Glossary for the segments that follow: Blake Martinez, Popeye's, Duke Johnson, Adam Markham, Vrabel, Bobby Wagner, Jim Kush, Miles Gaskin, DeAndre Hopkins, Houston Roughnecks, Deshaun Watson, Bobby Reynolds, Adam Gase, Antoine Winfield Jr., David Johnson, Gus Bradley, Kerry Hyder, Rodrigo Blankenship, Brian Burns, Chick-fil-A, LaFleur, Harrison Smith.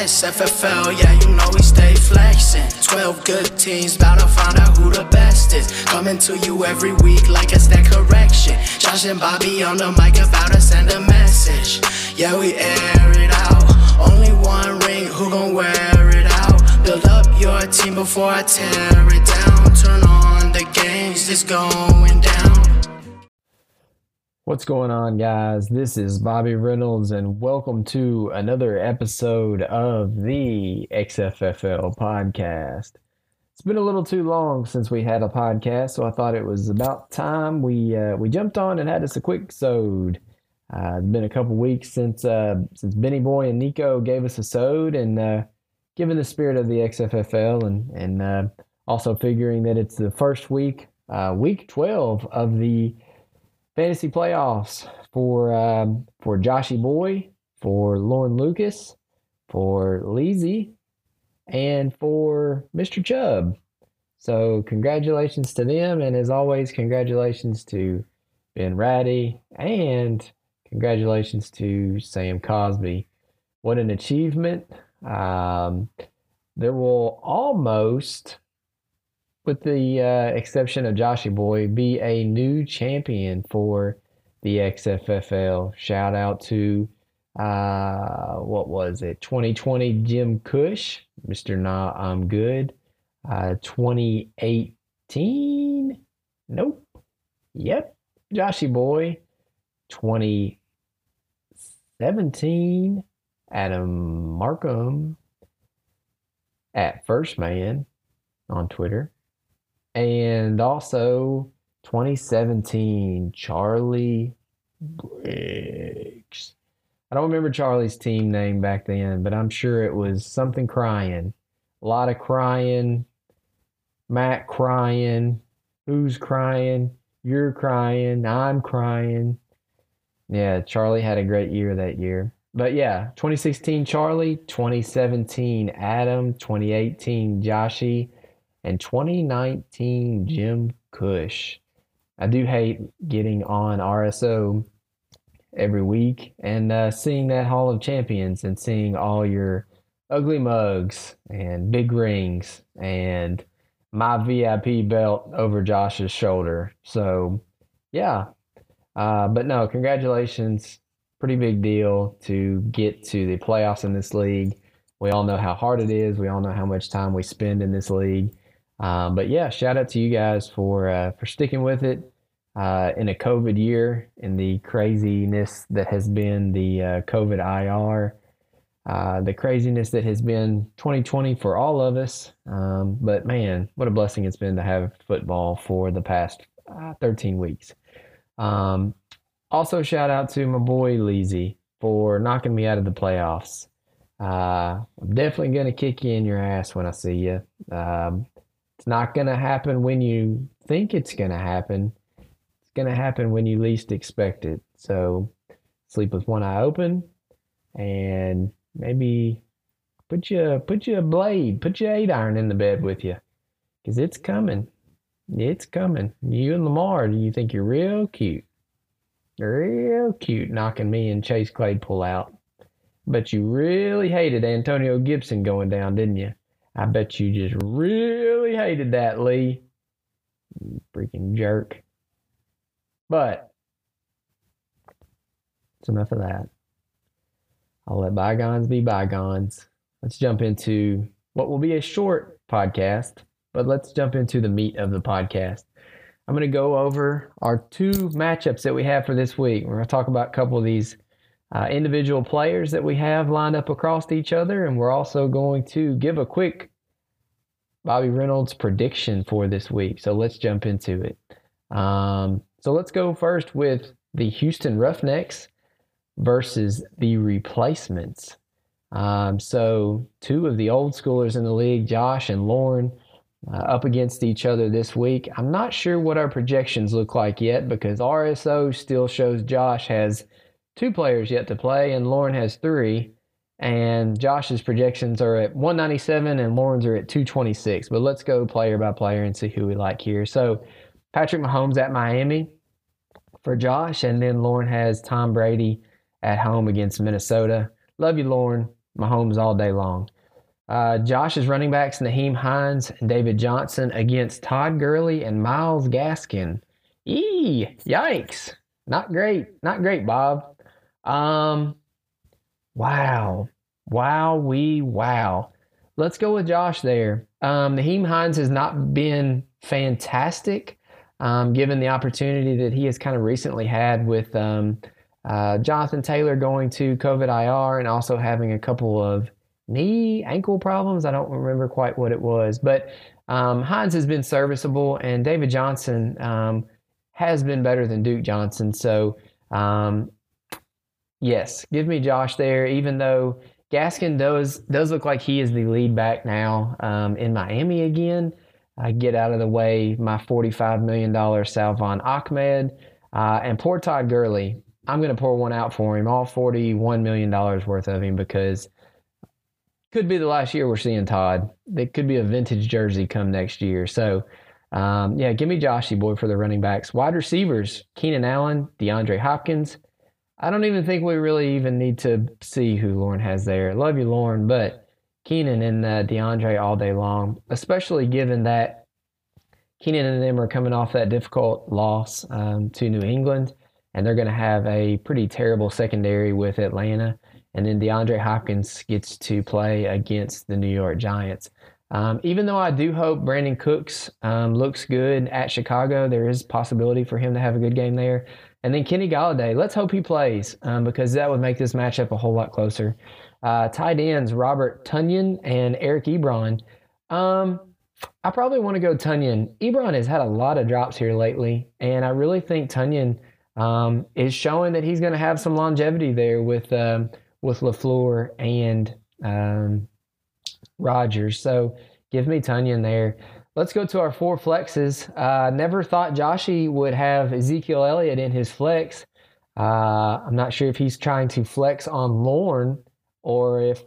XFFL, yeah, you know we stay flexing. 12 good teams, bout to find out who the best is. Coming to you every week like it's that correction. Josh and Bobby on the mic about to send a message. Yeah, we air it out. Only one ring, who gon' wear it out? Build up your team before I tear it down. Turn on the games, it's going down. What's going on, guys? This is Bobby Reynolds, and welcome to another episode of the XFFL podcast. It's been a little too long since we had a podcast, so I thought it was about time we jumped on and had us a quick-sode. It's been a couple weeks since Benny Boy and Nico gave us a sode, and given the spirit of the XFFL, and also figuring that it's the first week, week 12 of the fantasy playoffs for Joshy Boy, for Lauren Lucas, for Leezy, and for Mr. Chubb. So congratulations to them, and as always, congratulations to Ben Ratty, and congratulations to Sam Cosby. What an achievement. There will almost, with the exception of Joshy Boy, be a new champion for the XFFL. Shout out to, 2020 Jim Kush, Mr. Nah, I'm Good. 2018? Nope. Yep. Joshy Boy. 2017, Adam Markham at First Man on Twitter. And also 2017, Charlie Briggs. I don't remember Charlie's team name back then, but I'm sure it was something crying. A lot of crying. Matt crying. Who's crying? You're crying. I'm crying. Yeah, Charlie had a great year that year. But yeah, 2016 Charlie, 2017 Adam, 2018 Joshy, and 2019 Jim Kush. I do hate getting on RSO every week and seeing that Hall of Champions and seeing all your ugly mugs and big rings and my VIP belt over Josh's shoulder. So yeah, but no, congratulations. Pretty big deal to get to the playoffs in this league. We all know how hard it is. We all know how much time we spend in this league. But yeah, shout out to you guys for sticking with it in a COVID year, in the craziness that has been the COVID IR, the craziness that has been 2020 for all of us. But man, what a blessing it's been to have football for the past 13 weeks. Also shout out to my boy Leezy for knocking me out of the playoffs. I'm definitely going to kick you in your ass when I see you. It's not going to happen when you think it's going to happen. It's going to happen when you least expect it. So sleep with one eye open, and maybe put your 8-iron in the bed with you, because it's coming. It's coming. You and Lamar, you think you're real cute. Real cute knocking me and Chase Claypool out. But you really hated Antonio Gibson going down, didn't you? I bet you just really hated that, Lee. You freaking jerk. But it's enough of that. I'll let bygones be bygones. Let's jump into what will be a short podcast, but let's jump into the meat of the podcast. I'm going to go over our two matchups that we have for this week. We're going to talk about a couple of these individual players that we have lined up across each other, and we're also going to give a quick Bobby Reynolds prediction for this week. So let's jump into it. So let's go first with the Houston Roughnecks versus the Replacements. So two of the old schoolers in the league, Josh and Lauren, up against each other this week. I'm not sure what our projections look like yet, because RSO still shows Josh has 2 players yet to play and Lauren has 3, and Josh's projections are at 197 and Lauren's are at 226. But let's go player by player and see who we like here. So Patrick Mahomes at Miami for Josh, and then Lauren has Tom Brady at home against Minnesota. Love you, Lauren. Mahomes all day long. Josh's running backs, Naheem Hines and David Johnson, against Todd Gurley and Miles Gaskin. Yikes. Not great. Not great, Bob. Wow. Let's go with Josh there. Naheem Hines has not been fantastic, given the opportunity that he has kind of recently had with Jonathan Taylor going to COVID IR and also having a couple of knee, ankle problems. I don't remember quite what it was, but Hines has been serviceable, and David Johnson has been better than Duke Johnson. So, yes, give me Josh there, even though Gaskin does look like he is the lead back now in Miami again. I get out of the way my $45 million Salvon Ahmed, and poor Todd Gurley. I'm going to pour one out for him, all $41 million worth of him, because could be the last year we're seeing Todd. It could be a vintage jersey come next year. So, yeah, give me Joshy boy for the running backs. Wide receivers, Keenan Allen, DeAndre Hopkins. I don't even think we really even need to see who Lauren has there. Love you, Lauren, but Keenan and DeAndre all day long, especially given that Keenan and them are coming off that difficult loss to New England, and they're going to have a pretty terrible secondary with Atlanta. And then DeAndre Hopkins gets to play against the New York Giants. Even though I do hope Brandon Cooks looks good at Chicago, there is possibility for him to have a good game there. And then Kenny Galladay, let's hope he plays because that would make this matchup a whole lot closer. Tight ends, Robert Tunyon and Eric Ebron. I probably want to go Tunyon. Ebron has had a lot of drops here lately, and I really think Tunyon is showing that he's going to have some longevity there with LaFleur and Rodgers. So give me Tunyon there. Let's go to our four flexes. Never thought Joshy would have Ezekiel Elliott in his flex. I'm not sure if he's trying to flex on Lorne or if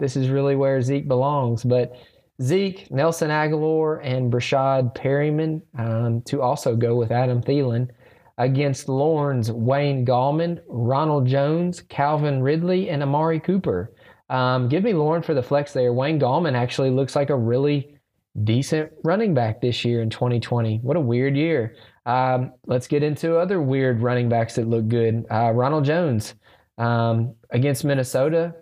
this is really where Zeke belongs. But Zeke, Nelson Aguilar, and Brashad Perryman to also go with Adam Thielen against Lorne's Wayne Gallman, Ronald Jones, Calvin Ridley, and Amari Cooper. Give me Lorne for the flex there. Wayne Gallman actually looks like a really decent running back this year in 2020. What a weird year. Let's get into other weird running backs that look good. Ronald Jones against Minnesota.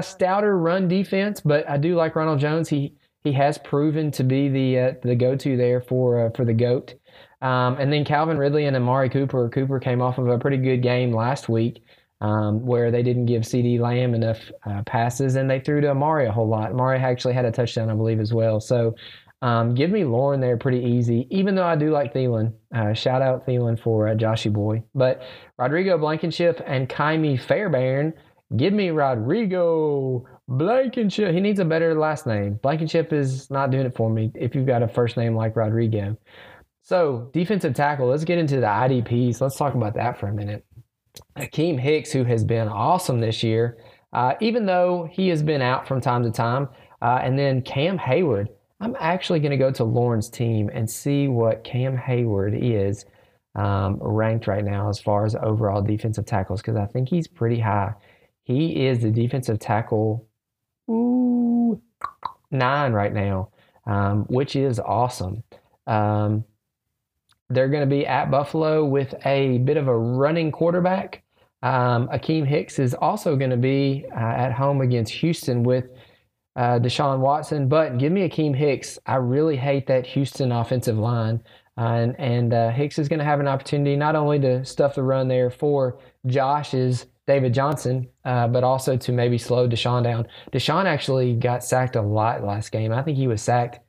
Stouter run defense, but I do like Ronald Jones. He has proven to be the go-to there for the GOAT. And then Calvin Ridley and Amari Cooper. Cooper came off of a pretty good game last week where they didn't give CeeDee Lamb enough passes, and they threw to Amari a whole lot. Amari actually had a touchdown, I believe, as well. So give me Lauren there pretty easy, even though I do like Thielen. Shout out Thielen for Joshy boy. But Rodrigo Blankenship and Kymie Fairbairn. Give me Rodrigo Blankenship. He needs a better last name. Blankenship is not doing it for me if you've got a first name like Rodrigo. So, defensive tackle, let's get into the IDPs. Let's talk about that for a minute. Akeem Hicks, who has been awesome this year, even though he has been out from time to time. And then Cam Hayward. I'm actually going to go to Lauren's team and see what Cam Hayward is ranked right now as far as overall defensive tackles, because I think he's pretty high. He is the defensive tackle 9 right now, which is awesome. They're going to be at Buffalo with a bit of a running quarterback. Akeem Hicks is also going to be at home against Houston with Deshaun Watson. But give me Akeem Hicks. I really hate that Houston offensive line. And Hicks is going to have an opportunity not only to stuff the run there for Josh's David Johnson, but also to maybe slow Deshaun down. Deshaun actually got sacked a lot last game. I think he was sacked,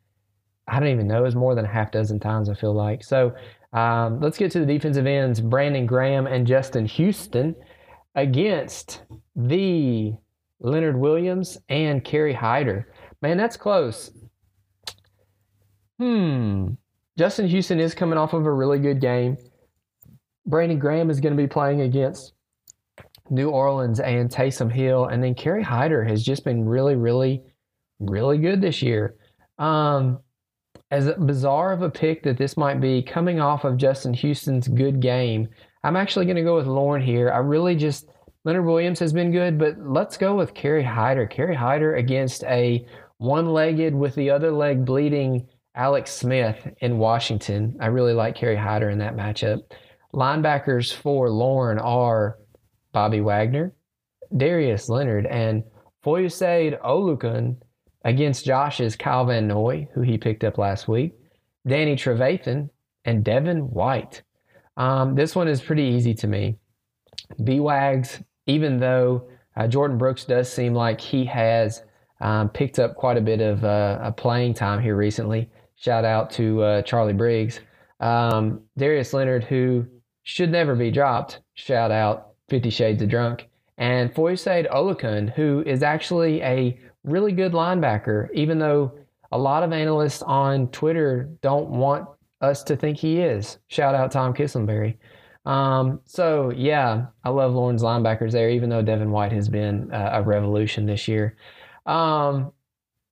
I don't even know, it was more than a half dozen times, I feel like. So let's get to the defensive ends, Brandon Graham and Justin Houston against the Leonard Williams and Kerry Hyder. Man, that's close. Justin Houston is coming off of a really good game. Brandon Graham is going to be playing against New Orleans and Taysom Hill. And then Kerry Hyder has just been really, really, really good this year. As bizarre of a pick that this might be, coming off of Justin Houston's good game, I'm actually going to go with Lauren here. I really just – Leonard Williams has been good, but let's go with Kerry Hyder. Kerry Hyder against a one-legged with the other leg bleeding Alex Smith in Washington. I really like Kerry Hyder in that matchup. Linebackers for Lauren are Bobby Wagner, Darius Leonard, and Foyusaid Olukun against Josh's Kyle Van Noy, who he picked up last week, Danny Trevathan, and Devin White. This one is pretty easy to me. B-Wags, even though Jordan Brooks does seem like he has picked up quite a bit of playing time here recently. Shout out to Charlie Briggs. Darius Leonard, who should never be dropped. Shout out 50 Shades of Drunk. And Foyusaid Olukun, who is actually a really good linebacker, even though a lot of analysts on Twitter don't want us to think he is. Shout out Tom Kissenberry. So, yeah, I love Lauren's linebackers there, even though Devin White has been a revolution this year.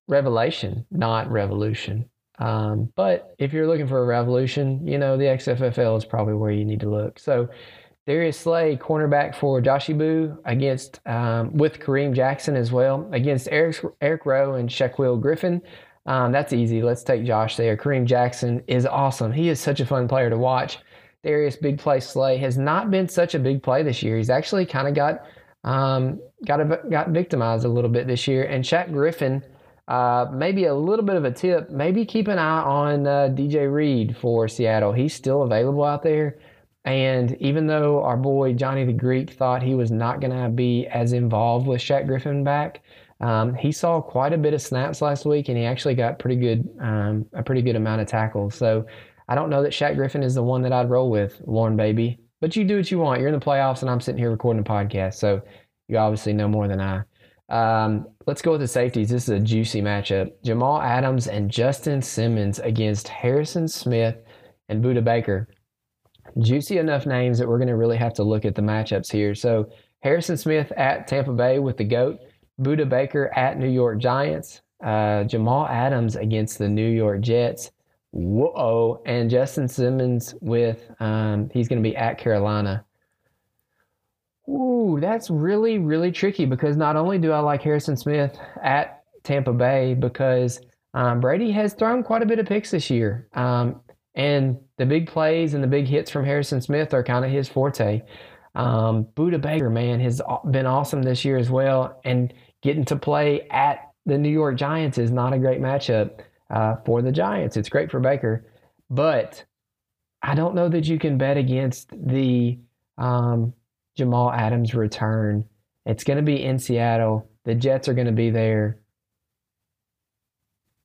Revelation, not revolution. But if you're looking for a revolution, you know, the XFFL is probably where you need to look. So Darius Slay, cornerback for Joshiboo against, with Kareem Jackson as well, against Eric Rowe and Shaquille Griffin. That's easy. Let's take Josh there. Kareem Jackson is awesome. He is such a fun player to watch. Darius Big Play Slay has not been such a big play this year. He's actually kind of got victimized a little bit this year. And Shaq Griffin, maybe a little bit of a tip. Maybe keep an eye on DJ Reed for Seattle. He's still available out there. And even though our boy Johnny the Greek thought he was not going to be as involved with Shaq Griffin back, he saw quite a bit of snaps last week, and he actually got pretty good, a pretty good amount of tackles. So I don't know that Shaq Griffin is the one that I'd roll with, Lauren baby. But you do what you want. You're in the playoffs, and I'm sitting here recording a podcast, so you obviously know more than I. Let's go with the safeties. This is a juicy matchup. Jamal Adams and Justin Simmons against Harrison Smith and Budda Baker. Juicy enough names that we're going to really have to look at the matchups here. So Harrison Smith at Tampa Bay with the GOAT. Budda Baker at New York Giants. Jamal Adams against the New York Jets. Whoa. And Justin Simmons with, he's going to be at Carolina. Ooh, that's really, really tricky because not only do I like Harrison Smith at Tampa Bay because Brady has thrown quite a bit of picks this year. And the big plays and the big hits from Harrison Smith are kind of his forte. Budda Baker, man, has been awesome this year as well. And getting to play at the New York Giants is not a great matchup for the Giants. It's great for Baker. But I don't know that you can bet against the Jamal Adams return. It's going to be in Seattle. The Jets are going to be there.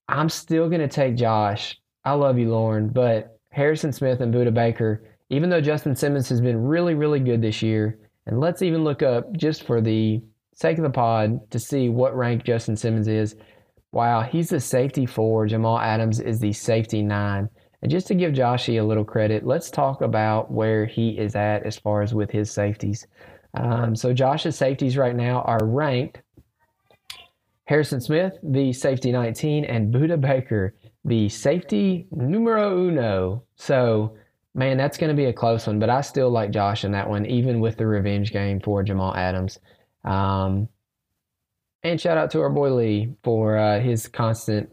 I'm still going to take Josh. I love you, Lauren, but Harrison Smith and Budda Baker, even though Justin Simmons has been really, really good this year, and let's even look up just for the sake of the pod to see what rank Justin Simmons is. Wow, he's the safety 4. Jamal Adams is the safety 9. And just to give Joshy a little credit, let's talk about where he is at as far as with his safeties. So Josh's safeties right now are ranked Harrison Smith, the safety 19, and Budda Baker, the safety numero uno. So, man, that's going to be a close one, but I still like Josh in that one, even with the revenge game for Jamal Adams. And shout out to our boy Lee for his constant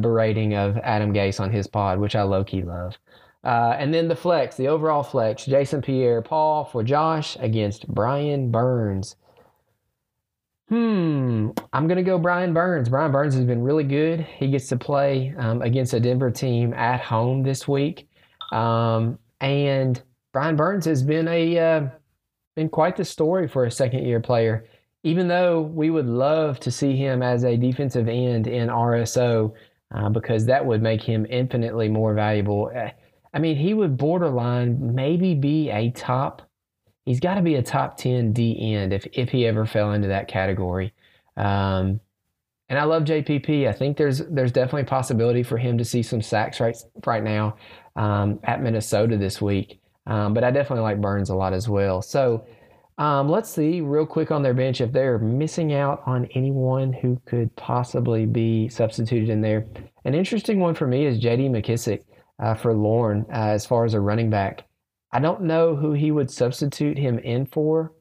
berating of Adam Gase on his pod, which I low-key love. And then the flex, the overall flex, Jason Pierre-Paul for Josh against Brian Burns. I'm going to go Brian Burns. Brian Burns has been really good. He gets to play against a Denver team at home this week. And Brian Burns has been been quite the story for a second-year player, even though we would love to see him as a defensive end in RSO because that would make him infinitely more valuable. I mean, he would borderline maybe be a top. He's got to be a top 10 D end if he ever fell into that category. And I love JPP. I think there's definitely a possibility for him to see some sacks right now at Minnesota this week. But I definitely like Burns a lot as well. So let's see real quick on their bench if they're missing out on anyone who could possibly be substituted in there. An interesting one for me is J.D. McKissic for Lauren as far as a running back. I don't know who he would substitute him in for.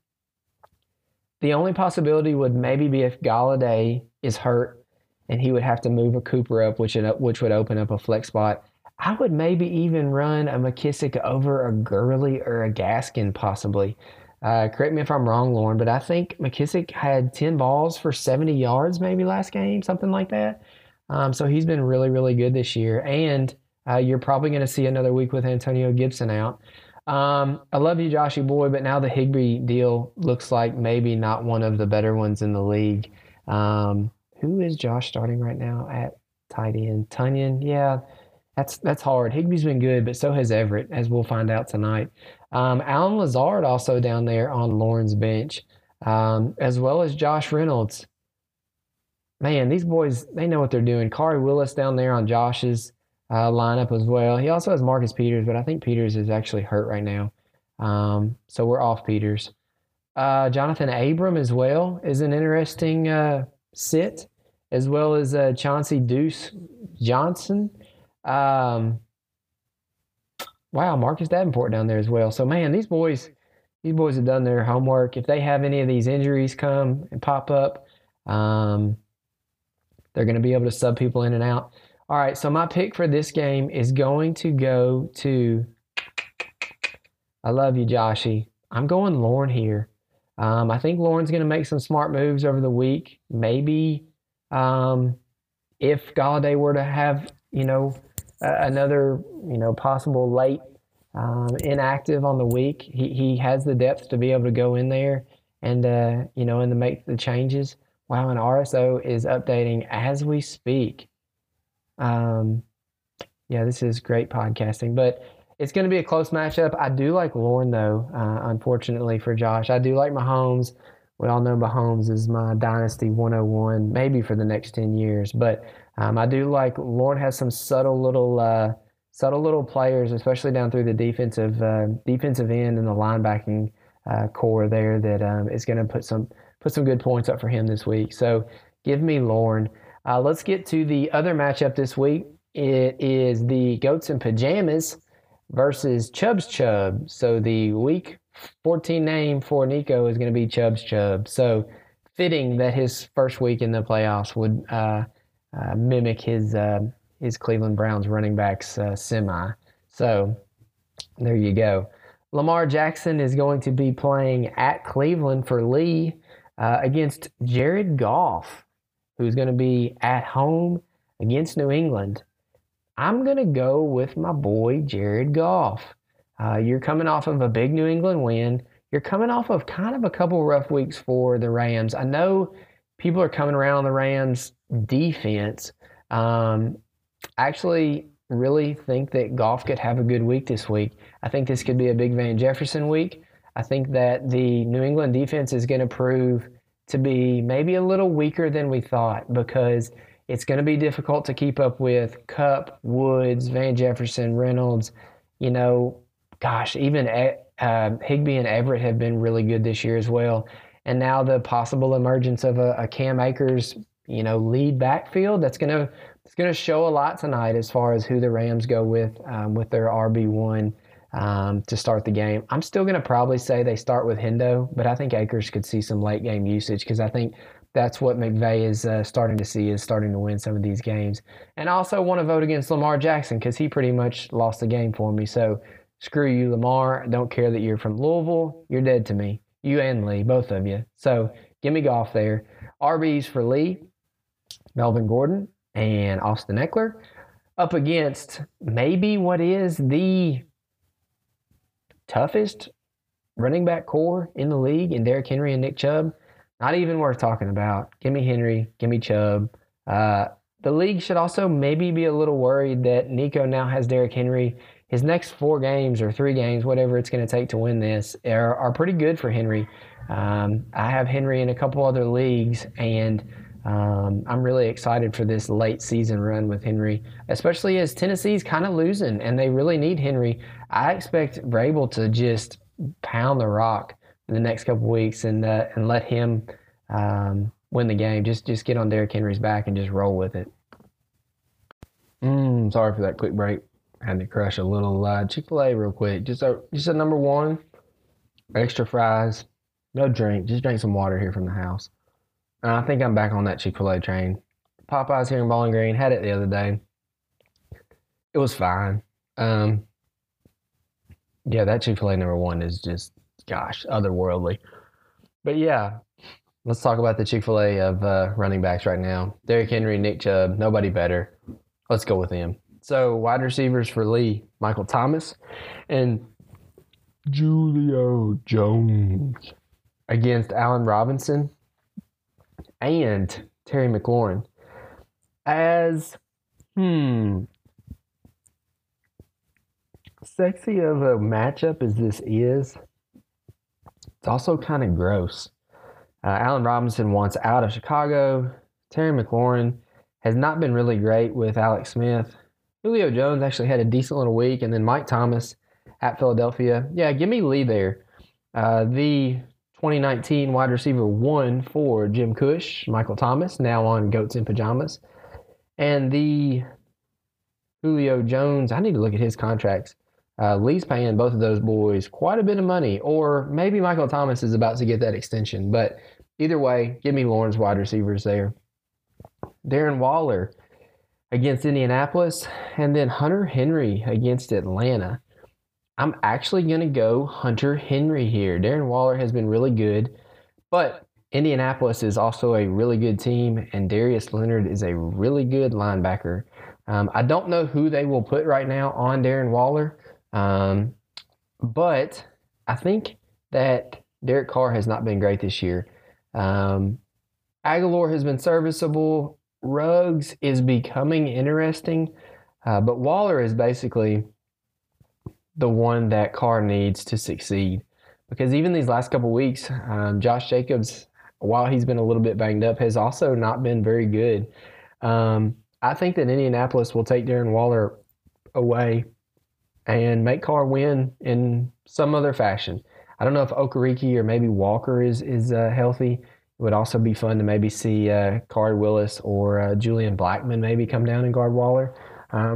The only possibility would maybe be if Galladay is hurt and he would have to move a Cooper up, which would open up a flex spot. I would maybe even run a McKissick over a Gurley or a Gaskin possibly. Correct me if I'm wrong, Lauren, but I think McKissick had 10 balls for 70 yards maybe last game, something like that. So he's been really, really good this year. And you're probably going to see another week with Antonio Gibson out. I love you, Joshy boy, but now the Higbee deal looks like maybe not one of the better ones in the league. Who is Josh starting right now at tight end? Tunyon, yeah. That's hard. Higbee's been good, but so has Everett, as we'll find out tonight. Alan Lazard also down there on Lauren's bench, as well as Josh Reynolds. Man, these boys, they know what they're doing. Kari Willis down there on Josh's lineup as well. He also has Marcus Peters, but I think Peters is actually hurt right now. So we're off Peters. Jonathan Abram as well is an interesting sit, as well as Chauncey Deuce Johnson. Wow, Marcus Davenport down there as well. So, man, these boys have done their homework. If they have any of these injuries come and pop up, they're going to be able to sub people in and out. All right, so my pick for this game is going to go to – I love you, Joshy. I'm going Lauren here. I think Lauren's going to make some smart moves over the week. Maybe if Galladay were to have, another, possible late inactive on the week. He has the depth to be able to go in there and, and to make the changes. Wow, and RSO is updating as we speak. Yeah, this is great podcasting. But it's going to be a close matchup. I do like Lauren, though, unfortunately for Josh. I do like Mahomes. We all know Mahomes is my Dynasty 101, maybe for the next 10 years. But I do like Lauren has some subtle little players, especially down through the defensive end and the linebacking core there that is going to put some good points up for him this week. So give me Lauren. Let's get to the other matchup this week. It is the Goats in Pajamas versus Chubb's Chubb. So the week 14 name for Nico is going to be Chubb's Chubb. So fitting that his first week in the playoffs would mimic his Cleveland Browns running backs semi. So there you go. Lamar Jackson is going to be playing at Cleveland for Lee against Jared Goff, who's going to be at home against New England. I'm going to go with my boy Jared Goff. You're coming off of a big New England win. You're coming off of kind of a couple rough weeks for the Rams. I know people are coming around on the Rams' defense. I actually really think that Goff could have a good week this week. I think this could be a big Van Jefferson week. I think that the New England defense is going to prove to be maybe a little weaker than we thought because it's going to be difficult to keep up with Kupp, Woods, Van Jefferson, Reynolds, Gosh, even Higbee and Everett have been really good this year as well. And now the possible emergence of a Cam Akers, lead backfield, it's going to show a lot tonight as far as who the Rams go with their RB1 to start the game. I'm still going to probably say they start with Hendo, but I think Akers could see some late game usage because I think that's what McVay is starting to win some of these games. And I also want to vote against Lamar Jackson because he pretty much lost the game for me. So screw you, Lamar. I don't care that you're from Louisville. You're dead to me. You and Lee, both of you. So give me Goff there. RBs for Lee, Melvin Gordon, and Austin Eckler. Up against maybe what is the toughest running back core in the league in Derrick Henry and Nick Chubb. Not even worth talking about. Give me Henry. Give me Chubb. The league should also maybe be a little worried that Nico now has Derrick Henry. His next 4 games or 3 games, whatever it's going to take to win this, are pretty good for Henry. I have Henry in a couple other leagues, and I'm really excited for this late season run with Henry, especially as Tennessee's kind of losing, and they really need Henry. I expect Vrabel to just pound the rock in the next couple weeks and let him win the game. Just get on Derrick Henry's back and just roll with it. Sorry for that quick break. I had to crush a little Chick-fil-A real quick. Just a number 1, extra fries, No drink. Just drink some water here from the house. And I think I'm back on that Chick-fil-A train. Popeye's here in Bowling Green. Had it the other day. It was fine. Yeah, that Chick-fil-A number one is just, gosh, otherworldly. But, yeah, let's talk about the Chick-fil-A of running backs right now. Derrick Henry, Nick Chubb, nobody better. Let's go with him. So, wide receivers for Lee, Michael Thomas, and Julio Jones against Allen Robinson and Terry McLaurin. As, sexy of a matchup as this is, it's also kind of gross. Allen Robinson wants out of Chicago. Terry McLaurin has not been really great with Alex Smith. Julio Jones actually had a decent little week, and then Mike Thomas at Philadelphia. Yeah, give me Lee there. The 2019 wide receiver one for Jim Kush, Michael Thomas, now on Goats in Pajamas. And the Julio Jones, I need to look at his contracts. Lee's paying both of those boys quite a bit of money, or maybe Michael Thomas is about to get that extension. But either way, give me Lawrence wide receivers there. Darren Waller against Indianapolis, and then Hunter Henry against Atlanta. I'm actually going to go Hunter Henry here. Darren Waller has been really good, but Indianapolis is also a really good team, and Darius Leonard is a really good linebacker. I don't know who they will put right now on Darren Waller. But I think that Derek Carr has not been great this year. Aguilar has been serviceable. Ruggs is becoming interesting. But Waller is basically the one that Carr needs to succeed. Because even these last couple weeks, Josh Jacobs, while he's been a little bit banged up, has also not been very good. I think that Indianapolis will take Darren Waller away and make Carr win in some other fashion. I don't know if Okereke or maybe Walker is healthy. It would also be fun to maybe see Card Willis or Julian Blackmon maybe come down and guard Waller,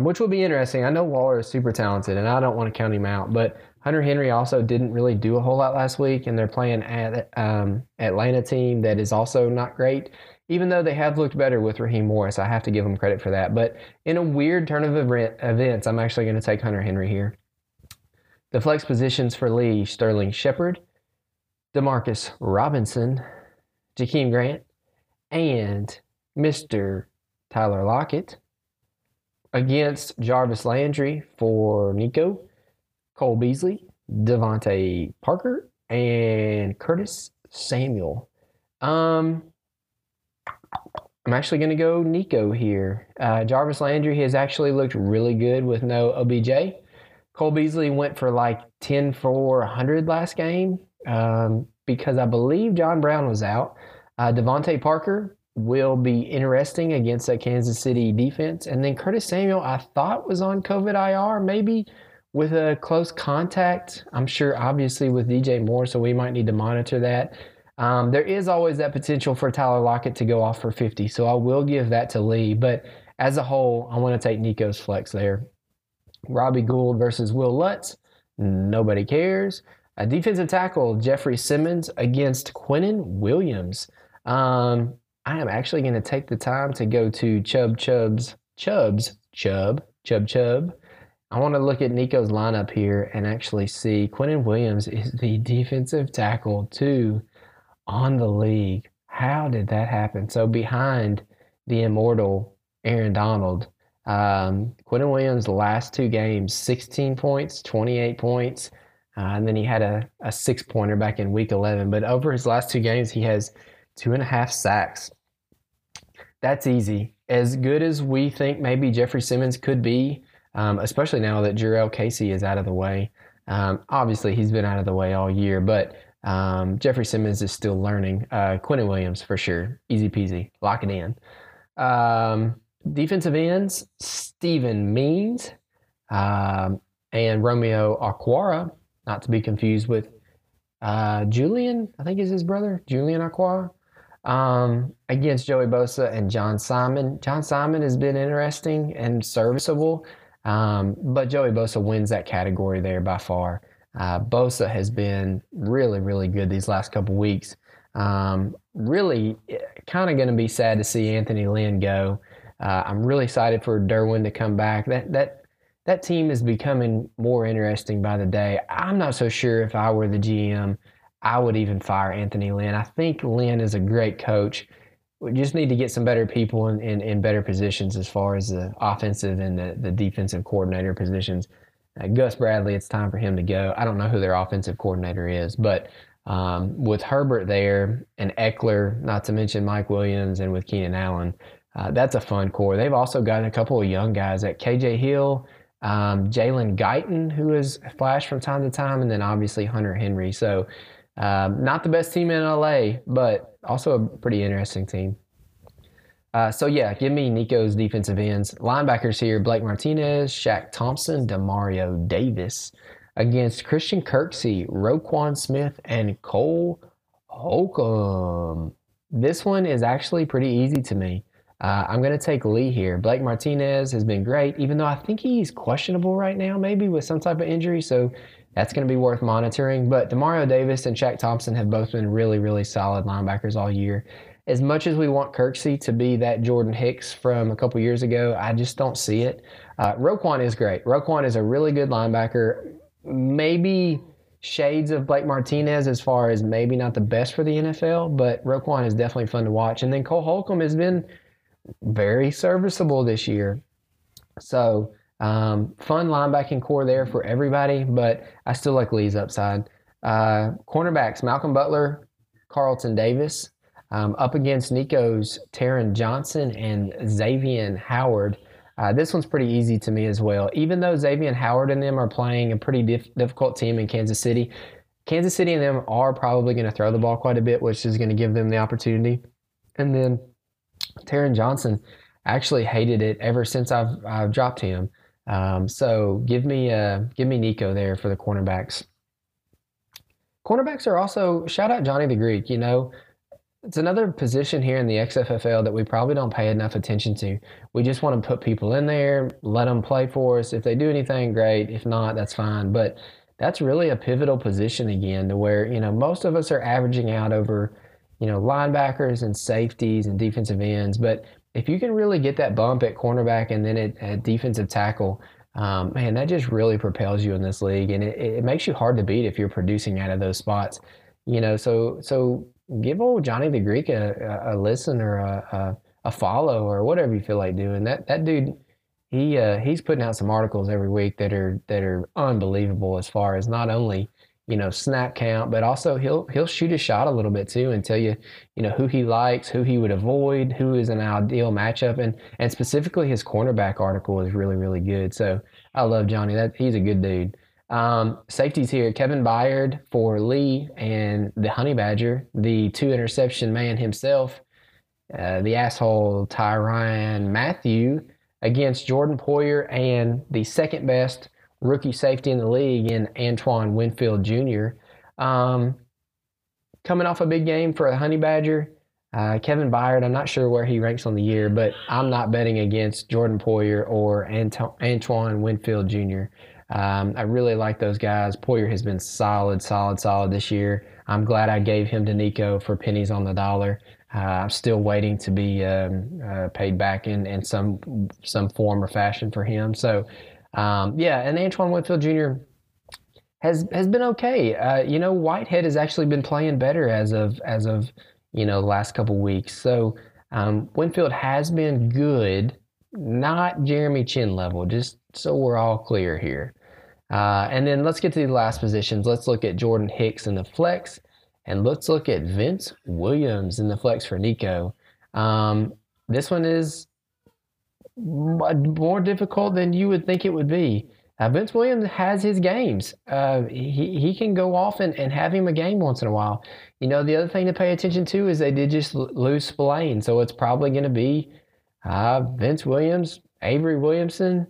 which would be interesting. I know Waller is super talented, and I don't want to count him out. But Hunter Henry also didn't really do a whole lot last week, and they're playing at Atlanta team that is also not great, even though they have looked better with Raheem Morris. I have to give them credit for that. But in a weird turn of events, I'm actually going to take Hunter Henry here. The flex positions for Lee, Sterling Shepard, Demarcus Robinson, Jakeem Grant, and Mr. Tyler Lockett against Jarvis Landry for Nico, Cole Beasley, Devontae Parker, and Curtis Samuel. I'm actually going to go Nico here. Jarvis Landry has actually looked really good with no OBJ. Cole Beasley went for like 10 for 100 last game because I believe John Brown was out. Devontae Parker will be interesting against that Kansas City defense. And then Curtis Samuel, I thought, was on COVID IR, maybe with a close contact. I'm sure, obviously, with DJ Moore, so we might need to monitor that. There is always that potential for Tyler Lockett to go off for 50, so I will give that to Lee. But as a whole, I want to take Nico's flex there. Robbie Gould versus Will Lutz. Nobody cares. A defensive tackle, Jeffrey Simmons against Quinnen Williams. I am actually going to take the time to go to Chubb. I want to look at Nico's lineup here and actually see Quinnen Williams is the defensive tackle too on the league. How did that happen? So behind the immortal Aaron Donald, Quinnen Williams' last two games, 16 points, 28 points, and then he had a six-pointer back in Week 11. But over his last two games, he has 2.5 sacks. That's easy. As good as we think maybe Jeffrey Simmons could be, especially now that Jarrell Casey is out of the way. Obviously, he's been out of the way all year, but Jeffrey Simmons is still learning. Quinnen Williams for sure. Easy peasy. Lock it in. Defensive ends, Steven Means and Romeo Okwara, not to be confused with Julian, I think is his brother, Julian Okwara, against Joey Bosa and John Simon. John Simon has been interesting and serviceable, but Joey Bosa wins that category there by far. Bosa has been really, really good these last couple weeks. Really kind of going to be sad to see Anthony Lynn go. I'm really excited for Derwin to come back. That team is becoming more interesting by the day. I'm not so sure if I were the GM, I would even fire Anthony Lynn. I think Lynn is a great coach. We just need to get some better people in better positions as far as the offensive and the defensive coordinator positions. Gus Bradley, it's time for him to go. I don't know who their offensive coordinator is, but with Herbert there and Eckler, not to mention Mike Williams, and with Keenan Allen, that's a fun core. They've also got a couple of young guys at KJ Hill, Jalen Guyton, who has flashed from time to time, and then obviously Hunter Henry. So not the best team in LA, but also a pretty interesting team. So, yeah, give me Nico's defensive ends. Linebackers here, Blake Martinez, Shaq Thompson, Demario Davis. Against Christian Kirksey, Roquan Smith, and Cole Holcomb. This one is actually pretty easy to me. I'm going to take Lee here. Blake Martinez has been great, even though I think he's questionable right now, maybe with some type of injury, so that's going to be worth monitoring. But Demario Davis and Shaq Thompson have both been really, really solid linebackers all year. As much as we want Kirksey to be that Jordan Hicks from a couple years ago, I just don't see it. Roquan is great. Roquan is a really good linebacker. Maybe shades of Blake Martinez as far as maybe not the best for the NFL, but Roquan is definitely fun to watch. And then Cole Holcomb has been very serviceable this year. So fun linebacking core there for everybody, but I still like Lee's upside. Cornerbacks, Malcolm Butler, Carlton Davis. Up against Nico's Taron Johnson and Xavier Howard. This one's pretty easy to me as well. Even though Xavier Howard and them are playing a pretty difficult team in Kansas City and them are probably going to throw the ball quite a bit, which is going to give them the opportunity. And then Taron Johnson, actually hated it ever since I've dropped him. So give me Nico there for the cornerbacks. Cornerbacks are also, shout out Johnny the Greek, you know. It's another position here in the XFFL that we probably don't pay enough attention to. We just want to put people in there, let them play for us. If they do anything, great. If not, that's fine. But that's really a pivotal position again to where, you know, most of us are averaging out over, you know, linebackers and safeties and defensive ends. But if you can really get that bump at cornerback and then at defensive tackle, man, that just really propels you in this league. And it makes you hard to beat if you're producing out of those spots. You know, so give old Johnny the Greek a listen or a follow or whatever you feel like doing. That dude, he's putting out some articles every week that are unbelievable as far as not only, you know, snap count, but also he'll shoot a shot a little bit too and tell you, you know, who he likes, who he would avoid, who is an ideal matchup, and specifically his cornerback article is really, really good. So I love Johnny. He's a good dude. Safeties here, Kevin Byard for Lee and the Honey Badger, the two-interception man himself, the asshole Tyrann Mathieu against Jordan Poyer and the second-best rookie safety in the league in Antoine Winfield Jr. Coming off a big game for the Honey Badger, Kevin Byard, I'm not sure where he ranks on the year, but I'm not betting against Jordan Poyer or Antoine Winfield Jr., I really like those guys. Poyer has been solid this year. I'm glad I gave him to Nico for pennies on the dollar. I'm still waiting to be paid back in some form or fashion for him. So, yeah, and Antoine Winfield Jr. has been okay. You know, Whitehead has actually been playing better as of you know the last couple weeks. So Winfield has been good, not Jeremy Chin level. Just so we're all clear here. And then let's get to the last positions. Let's look at Jordan Hicks in the flex, and let's look at Vince Williams in the flex for Nico. This one is more difficult than you would think it would be. Vince Williams has his games. He can go off and have him a game once in a while. You know, the other thing to pay attention to is they did just lose Spillane, so it's probably going to be Vince Williams, Avery Williamson.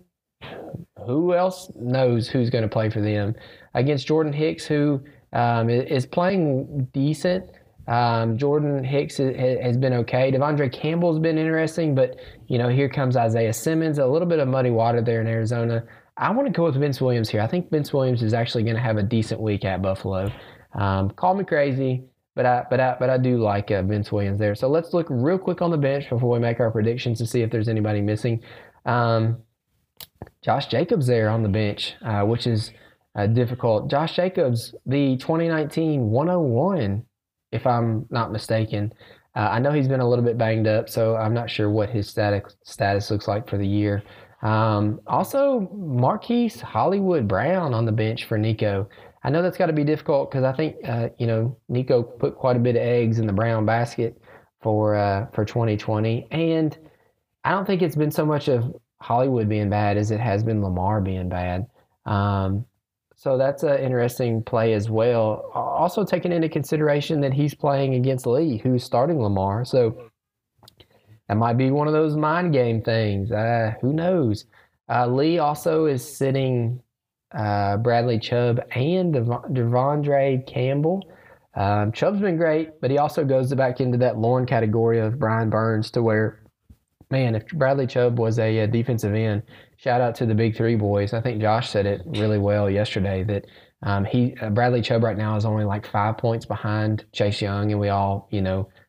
Who else knows who's going to play for them against Jordan Hicks, who is playing decent. Jordan Hicks has been okay. Devondre Campbell's been interesting, but, you know, here comes Isaiah Simmons, a little bit of muddy water there in Arizona. I want to go with Vince Williams here. I think Vince Williams is actually going to have a decent week at Buffalo. Call me crazy, but I do like Vince Williams there. So let's look real quick on the bench before we make our predictions to see if there's anybody missing. Josh Jacobs there on the bench, which is difficult. Josh Jacobs, the 2019 101, if I'm not mistaken. I know he's been a little bit banged up, so I'm not sure what his status looks like for the year. Also, Marquise Hollywood Brown on the bench for Nico. I know that's got to be difficult because I think, Nico put quite a bit of eggs in the Brown basket for 2020. And I don't think it's been so much of Hollywood being bad as it has been Lamar being bad. So that's an interesting play as well. Also taking into consideration that he's playing against Lee, who's starting Lamar. So that might be one of those mind game things. Who knows? Lee also is sitting Bradley Chubb and Devondre Campbell. Chubb's been great, but he also goes back into that Lorne category of Brian Burns to where, man, if Bradley Chubb was a defensive end, shout out to the big three boys. I think Josh said it really well yesterday that Bradley Chubb right now is only like 5 points behind Chase Young, and we all,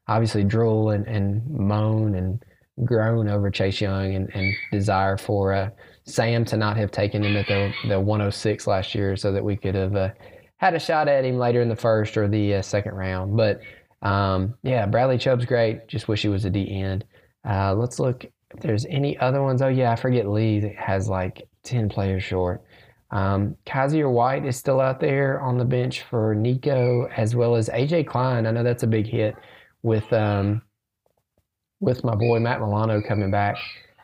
obviously drool and moan and groan over Chase Young and desire for Sam to not have taken him at the 106 last year so that we could have had a shot at him later in the first or the second round. But, Bradley Chubb's great. Just wish he was a D-end. Let's look if there's any other ones. Oh, yeah, I forget Lee has like 10 players short. Kaiser White is still out there on the bench for Nico, as well as A.J. Klein. I know that's a big hit with my boy Matt Milano coming back.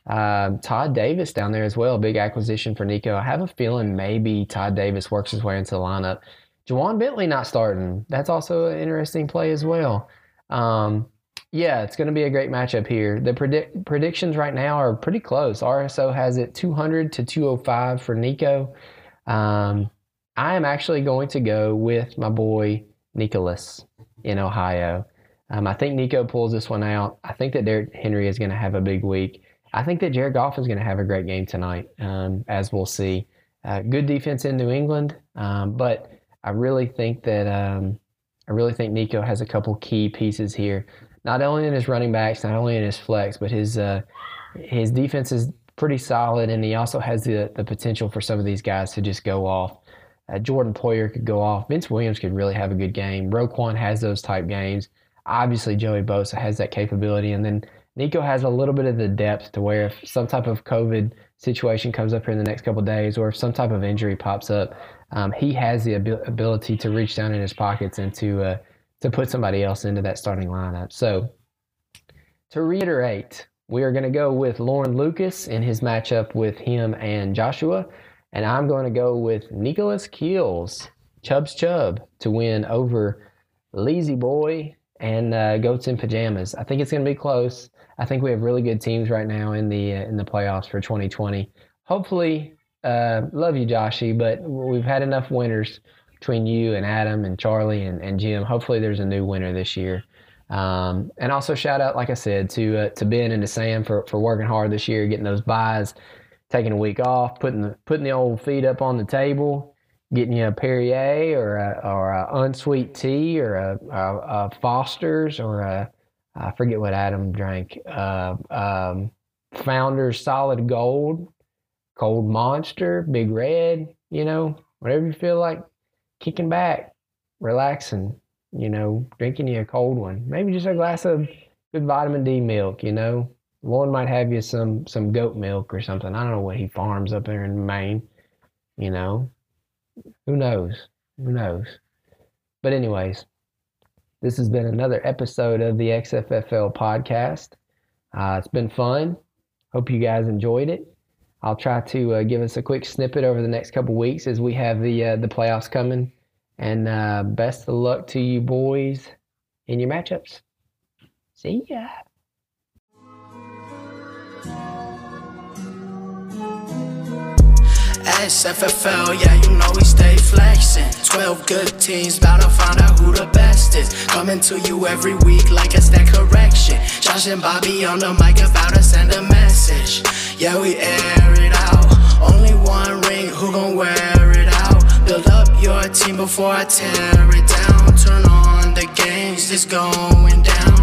Todd Davis down there as well, big acquisition for Nico. I have a feeling maybe Todd Davis works his way into the lineup. Juwan Bentley not starting. That's also an interesting play as well. It's going to be a great matchup here. The predictions right now are pretty close. RSO has it 200 to 205 for Nico. I am actually going to go with my boy Nicholas in Ohio. I think Nico pulls this one out. I think that Derrick Henry is going to have a big week. I think that Jared Goff is going to have a great game tonight, as we'll see. Good defense in New England, but I really think that Nico has a couple key pieces here. Not only in his running backs, not only in his flex, but his defense is pretty solid, and he also has the potential for some of these guys to just go off. Jordan Poyer could go off. Vince Williams could really have a good game. Roquan has those type games. Obviously, Joey Bosa has that capability. And then Nico has a little bit of the depth to where if some type of COVID situation comes up here in the next couple of days or if some type of injury pops up, he has the ability to reach down in his pockets and to put somebody else into that starting lineup. So to reiterate, we are going to go with Lauren Lucas in his matchup with him and Joshua. And I'm going to go with Nicholas Keels, Chubb's Chubb, to win over Leezy Boy and Goats in Pajamas. I think it's going to be close. I think we have really good teams right now in the playoffs for 2020. Hopefully, love you, Joshy, but we've had enough winners between you and Adam and Charlie and Jim. Hopefully, there's a new winner this year. And also, shout out, like I said, to Ben and to Sam for working hard this year, getting those buys, taking a week off, putting the old feet up on the table, getting you a Perrier or a unsweet tea or a Foster's or I forget what Adam drank, Founder's Solid Gold, Cold Monster, Big Red, whatever you feel like, kicking back, relaxing, drinking you a cold one. Maybe just a glass of good vitamin D milk, Lauren might have you some goat milk or something. I don't know what he farms up there in Maine, Who knows? But anyways, this has been another episode of the XFFL podcast. It's been fun. Hope you guys enjoyed it. I'll try to give us a quick snippet over the next couple weeks as we have the playoffs coming. And best of luck to you boys in your matchups. See ya. XFFL, yeah, we stay flexing. 12 good teams, bout to find out who the best is. Coming to you every week like it's that correction. Josh and Bobby on the mic about to send a message. Yeah, we air it out. Only one ring, who gon' wear it out? Build up your team before I tear it down. Turn on the games, it's going down.